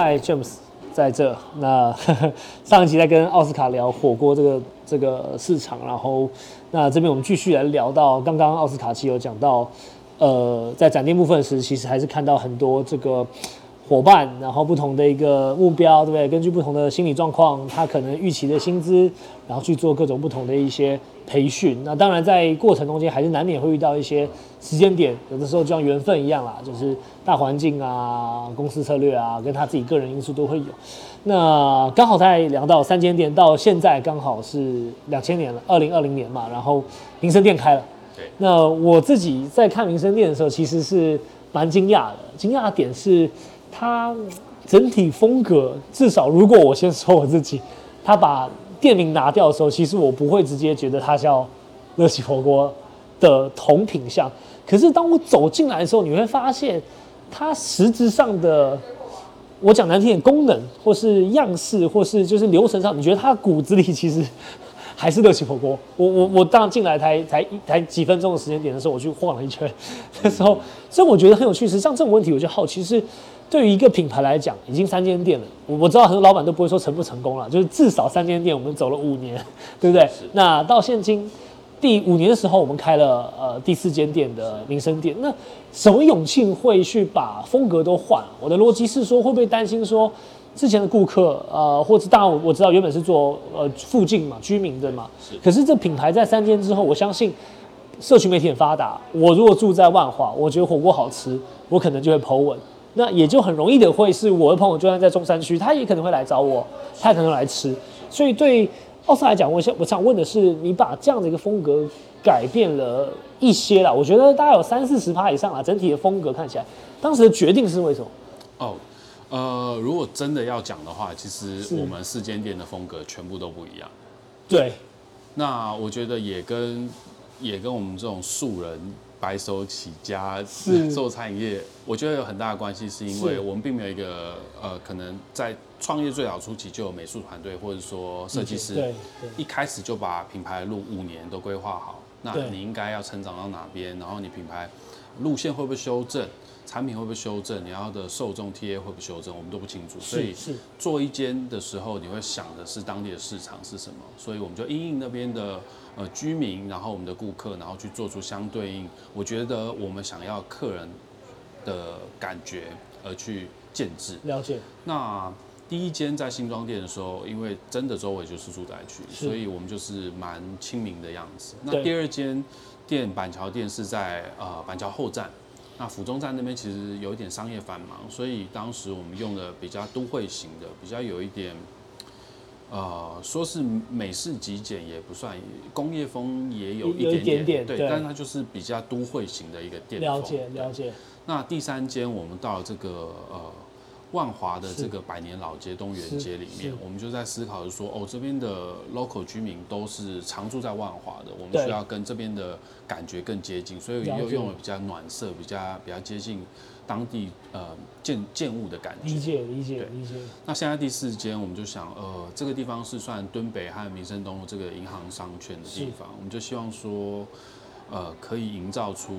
嗨 ，James 在这。那上一集在跟奥斯卡聊火锅这个市场，然后那这边我们继续来聊到刚刚奥斯卡其实有讲到，在展店部分时，其实还是看到很多这个伙伴，然后不同的一个目标，对不对？根据不同的心理状况，他可能预期的薪资，然后去做各种不同的一些培训。那当然在过程中间还是难免会遇到一些时间点，有的时候就像缘分一样啦，就是大环境啊、公司策略啊，跟他自己个人因素都会有。那刚好在聊到三间店，到现在刚好是2000年了，2020年嘛，然后民生店开了。对。那我自己在看民生店的时候，其实是蛮惊讶的，惊讶的点是，它整体风格，至少如果我先说我自己，他把店名拿掉的时候，其实我不会直接觉得它叫乐喜火锅的同品项。可是当我走进来的时候，你会发现它实质上的，我讲难听点，功能或是样式，或是就是流程上，你觉得它骨子里其实还是乐喜火锅。我当进来才几分钟的时间点的时候，我去晃了一圈，那时候，所以我觉得很有趣。实际上这种问题，我就好奇是，对于一个品牌来讲，已经3间店了。我知道很多老板都不会说成不成功了，就是至少3间店，我们走了5年，对不对？那到现今第5年的时候，我们开了第4间店的民生店。那什么勇气会去把风格都换？我的逻辑是说，会不会担心说之前的顾客或者当然我知道原本是做附近嘛居民的嘛，可是这品牌在3间之后，我相信社群媒体很发达。我如果住在万华，我觉得火锅好吃，我可能就会 po 文。那也就很容易的会是我的朋友，就算在中山区，他也可能会来找我，他也可能来吃。所以对奥斯卡来讲，我想问的是，你把这样的一个风格改变了一些啦，我觉得大概有30-40%以上啦，整体的风格看起来，当时的决定是为什么？哦，如果真的要讲的话，其实我们4间店的风格全部都不一样。对，那我觉得也跟我们这种素人。白手起家做餐饮业，我觉得有很大的关系，是因为我们并没有一个可能在创业最早初期就有美术团队或者说设计师，一开始就把品牌的路5年都规划好。那你应该要成长到哪边，然后你品牌路线会不会修正，产品会不会修正，你要的受众 TA 会不会修正，我们都不清楚。所以做一间的时候，你会想的是当地的市场是什么，所以我们就因应那边的居民，然后我们的顾客，然后去做出相对应，我觉得我们想要客人的感觉而去建制。了解。那第一间在新庄店的时候，因为真的周围就是住宅区，所以我们就是蛮亲民的样子。那第二间店板桥店是在板桥后站，那府中站那边其实有一点商业繁忙，所以当时我们用的比较都会型的，比较有一点。说是美式极简也不算，工业风也有一点点，对，但它就是比较都会型的一个店风。了解了解。那第三间我们到这个万华的这个百年老街东园街里面，我们就在思考说，哦，这边的 local 居民都是常住在万华的，我们需要跟这边的感觉更接近，所以又用了比较暖色、比较接近当地建物的感觉，理解。那现在第4间，我们就想，这个地方是算敦北和民生东路这个银行商圈的地方，我们就希望说，可以营造出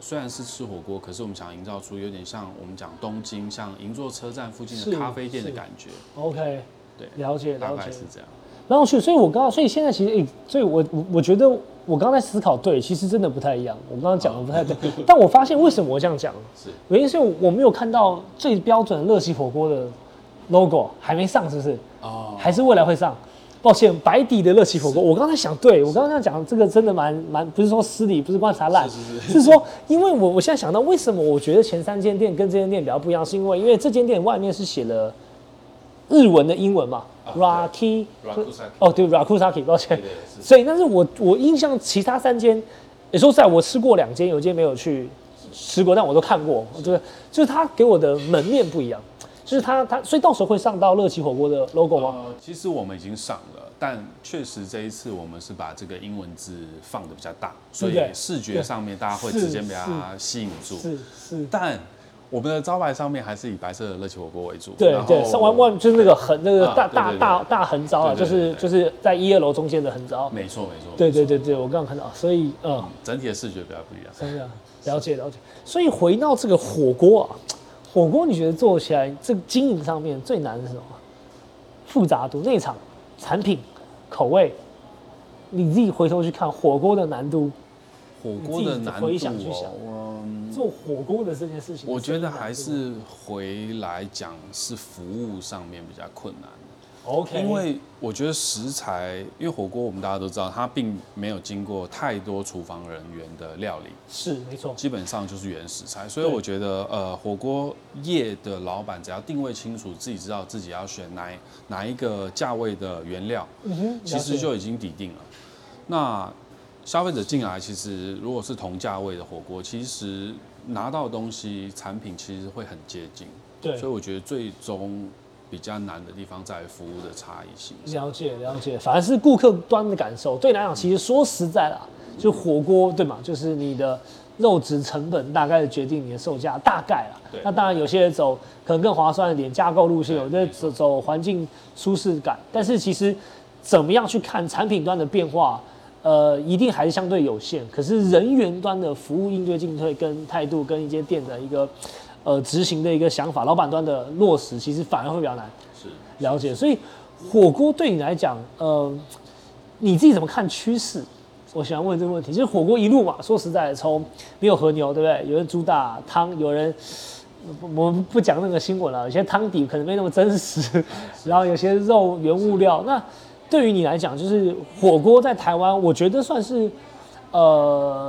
虽然是吃火锅，可是我们想营造出有点像我们讲东京像银座车站附近的咖啡店的感觉。OK， 对，了解，大概是这样。然后所以我刚刚，所以现在其实，所以我觉得。我刚才思考，对，其实真的不太一样。我刚刚讲的不太对，但我发现为什么我这样讲，原因是我没有看到最标准的乐喜火锅的 logo 还没上，是不是？哦，还是未来会上。抱歉，白底的乐喜火锅，我刚才想，对我刚刚这样讲，这个真的蛮，不是说失礼，不是观察烂，是说，因为我现在想到为什么我觉得前3间店跟这间店比较不一样，是因为这间店外面是写了日文的英文嘛。Rakusaki 哦，对 ，Rakusaki， 抱歉。所以，但是我印象其他3间，也说实在，我吃过2间，有一间没有去吃过，但我都看过。就是他给我的门面不一样，就是他，所以到时候会上到乐喜火锅的 logo 吗？其实我们已经上了，但确实这一次我们是把这个英文字放的比较大，所以视觉上面大家会直接被它吸引住。是，但。我们的招牌上面还是以白色的乐喜火锅为主。对，上万就是那个横，那个大横招啊，就是在1-2楼中间的横招。没错。对，我刚刚看到，所以整体的视觉比较不一样。真的了解。所以回到这个火锅啊，火锅你觉得做起来这个经营上面最难是什么？复杂度、内场、产品、口味，你自己回头去看火锅的难度。火锅的难度，做火锅的这件事情，我觉得还是回来讲是服务上面比较困难。OK， 因为我觉得食材，因为火锅我们大家都知道，它并没有经过太多厨房人员的料理，是没错，基本上就是原食材，所以我觉得火锅业的老板只要定位清楚，自己知道自己要选哪一个价位的原料，其实就已经底定了。那消费者进来，其实如果是同价位的火锅，其实拿到东西产品其实会很接近，对，所以我觉得最终比较难的地方在于服务的差异性。了解了解，反而是顾客端的感受。对你来讲，其实说实在啦，就火锅对嘛，就是你的肉质成本大概决定你的售价，大概啦。那当然有些走可能更划算一点架构路线，有的走环境舒适感。但是其实怎么样去看产品端的变化，一定还是相对有限。可是人员端的服务应对进退跟态度跟一间店的一个。执行的一个想法，老板端的落实其实反而会比较难了解，所以火锅对你来讲，你自己怎么看趋势？我喜欢问这个问题，就是火锅一路嘛，说实在的，从没有和牛，对不对？有人主打汤，有人我们不讲那个新闻了，有些汤底可能没那么真实，然后有些肉原物料。那对于你来讲，就是火锅在台湾，我觉得算是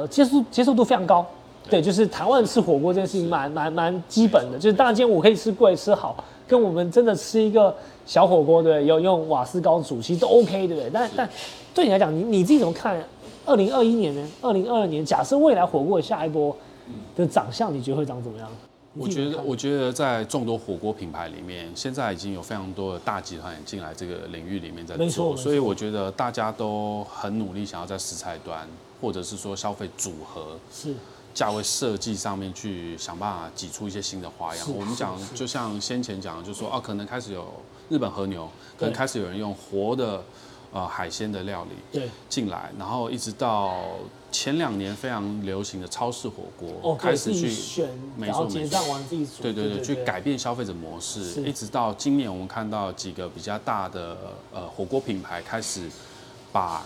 接受度非常高。对，就是台湾吃火锅这件事情蛮基本的，就是当然今天我可以吃贵吃好，跟我们真的吃一个小火锅，对不对？有用瓦斯高煮，其实都 OK， 对不对？但对你来讲，你自己怎么看？2021年呢？2022年，假设未来火锅的下一波的长相，你觉得会长怎么样？我觉得在众多火锅品牌里面，现在已经有非常多的大集团也进来这个领域里面在做，所以我觉得大家都很努力，想要在食材端或者是说消费组合是。价位设计上面去想办法挤出一些新的花样。我们讲就像先前讲，就是说可能开始有日本和牛，可能开始有人用活的海鲜的料理进来，然后一直到前2年非常流行的超市火锅，开始去选，然后结账完自己煮，对，去改变消费者模式，一直到今年我们看到几个比较大的火锅品牌开始把。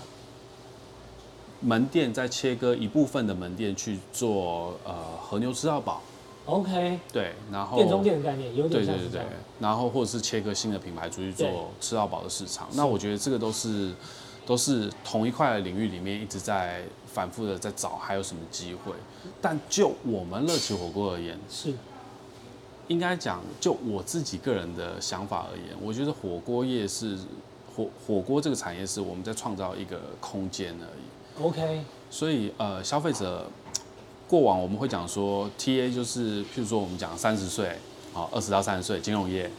门店再切割一部分的门店去做和牛吃到饱 ，OK， 对，然后店中店的概念有点像是这样，对，然后或者是切割新的品牌出去做吃到饱的市场，那我觉得这个都是同一块领域里面一直在反复的在找还有什么机会，但就我们乐奇火锅而言是。应该讲就我自己个人的想法而言，我觉得火锅业是火锅这个产业是我们在创造一个空间而已。OK， 所以消费者过往我们会讲说 ，TA 就是譬如说我们讲30岁，好20到30岁，金融业，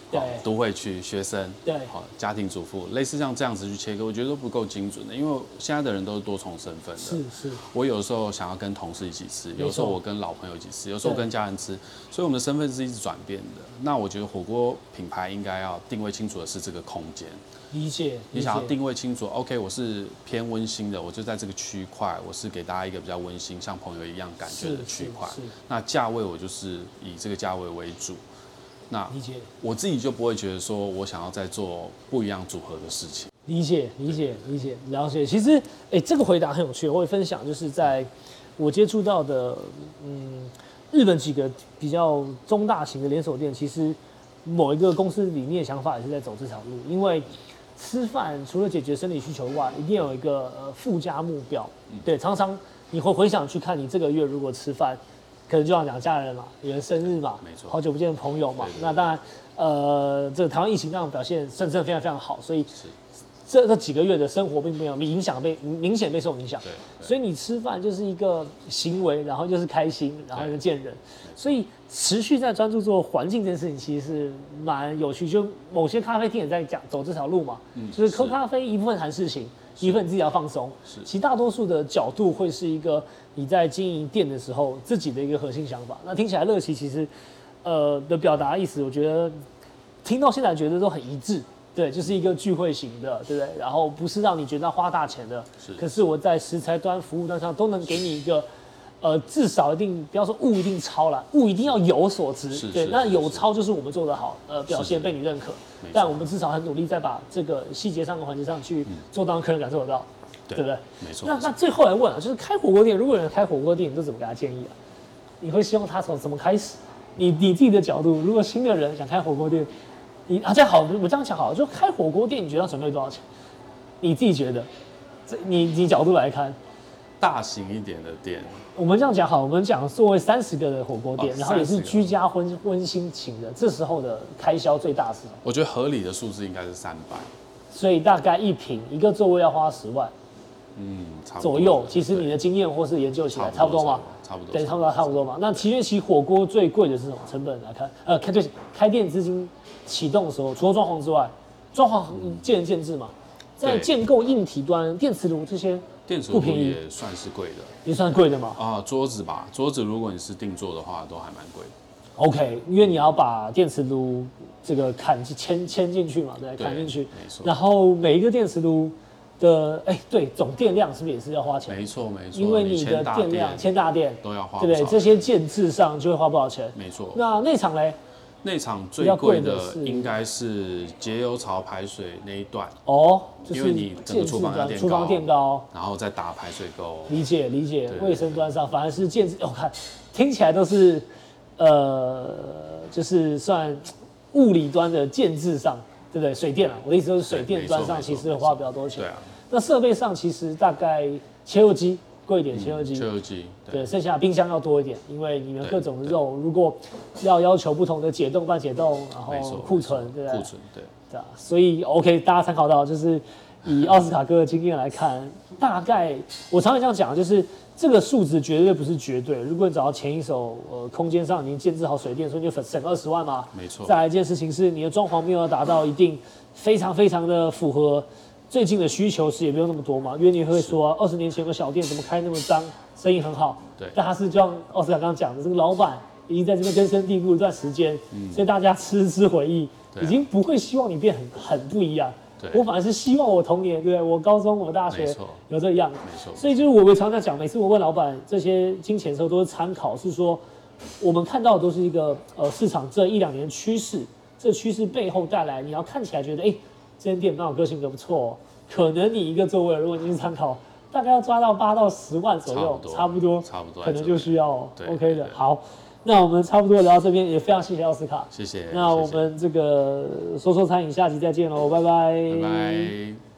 都会去学生，对，好家庭主妇，类似像这样子去切割，我觉得都不够精准的，因为现在的人都是多重身份的。是。我有时候想要跟同事一起吃，有时候我跟老朋友一起吃，有时候我跟家人吃，所以我们的身份是一直转变的。那我觉得火锅品牌应该要定位清楚的是这个空间。理解你想要定位清楚 ，OK， 我是偏温馨的，我就在这个区块，我是给大家一个比较温馨，像朋友一样感觉的区块。那价位我就是以这个价位为主。那我自己就不会觉得说我想要再做不一样组合的事情。理解了解。其实，这个回答很有趣，我会分享，就是在我接触到的，日本几个比较中大型的连锁店，其实某一个公司理念想法也是在走这条路，因为。吃饭除了解决生理需求外，一定有一个附加目标。对，常常你会回想去看，你这个月如果吃饭，可能就像讲家人嘛，有人生日嘛，没错，好久不见的朋友嘛。对。那当然，这个台湾疫情让表现真的非常非常好，所以这几个月的生活并没有明显被受影响。对。所以你吃饭就是一个行为，然后就是开心，然后就见人，所以。持续在专注做环境这件事情，其实是蛮有趣。就某些咖啡厅也在讲走这条路嘛，就是喝咖啡一部分谈事情，一部分自己要放松。其大多数的角度会是一个你在经营店的时候自己的一个核心想法。那听起来乐奇其实，的表达意思，我觉得听到现在觉得都很一致。对，就是一个聚会型的，对不对？然后不是让你觉得花大钱的，可是我在食材端、服务端上都能给你一个。至少一定不要说物一定超了，物一定要有所值。对，那有超就是我们做得好，表现被你认可。但我们至少很努力在把这个细节上跟环节上去做到，让客人感受得到，对不对？没错。那最后来问啊，就是开火锅店，如果有人开火锅店，你都怎么给他建议啊？你会希望他从怎么开始？你自己的角度，如果新的人想开火锅店，你啊这样好，我这样想好，就开火锅店，你觉得要准备多少钱？你自己觉得，你角度来看。大型一点的店，我们这样讲好，我们讲座位30个的火锅店，然后也是居家温馨型的，这时候的开销最大是什么？我觉得合理的数字应该是300，所以大概一个座位要花10万，差不多左右。其实你的经验或是研究起来差不多嘛，差不多嘛。那其实火锅最贵的是什么成本来看？开店资金启动的时候，除了装潢之外，装潢见仁见智嘛，在建构硬体端、电磁炉这些。电磁炉也算是贵的，也算贵的嘛。桌子吧，桌子如果你是定做的话，都还蛮贵的。OK， 因为你要把电磁炉这个牵进去嘛，对，砍进去。没错。然后每一个电磁炉的，对，总电量是不是也是要花钱？没错。因为你的电量牵大电都要花，对不对？这些建制上就会花不少钱。没错。那内场嘞？内场最贵的应该是节油槽排水那一段哦，因为你整个厨房垫高，然后再打排水沟。理解，卫生端上反而是建制，看听起来都是就是算物理端的建制上，对不对？水电啊，我的意思就是水电端上其实花比较多钱。对啊，那设备上其实大概切肉机。贵一点，切肉机，对，剩下冰箱要多一点，因为你们各种肉，如果要求不同的解冻，然后库存，对，所以 OK， 大家参考到，就是以奥斯卡哥的经验来看，大概我常常这样讲，就是这个数值绝对不是绝对。如果你找到前一手，空间上已经建置好水电，所以你就省20万嘛，没错。再来一件事情是，你的装潢没有达到一定非常的符合。最近的需求是也没有那么多嘛，因为你会说20年前有个小店怎么开那么脏，生意很好。对，但他是就像奥斯卡刚刚讲的，这个老板已经在这边根深蒂固一段时间，所以大家吃回忆，已经不会希望你变很不一样。对，我反而是希望我童年，对不对？我高中、我大学有这样。没错。所以就是我常常讲，每次我问老板这些金钱的时候，都是参考，是说我们看到的都是一个市场这1-2年趋势，这趋势背后带来你要看起来觉得这间店蛮有个性的，不错哦。可能你一个座位，如果你去参考，大概要抓到8到10万左右，差不多，可能就需要OK 的。好，那我们差不多聊到这边，也非常谢谢奥斯卡，谢谢。那我们这个说餐饮下集再见喽，拜拜。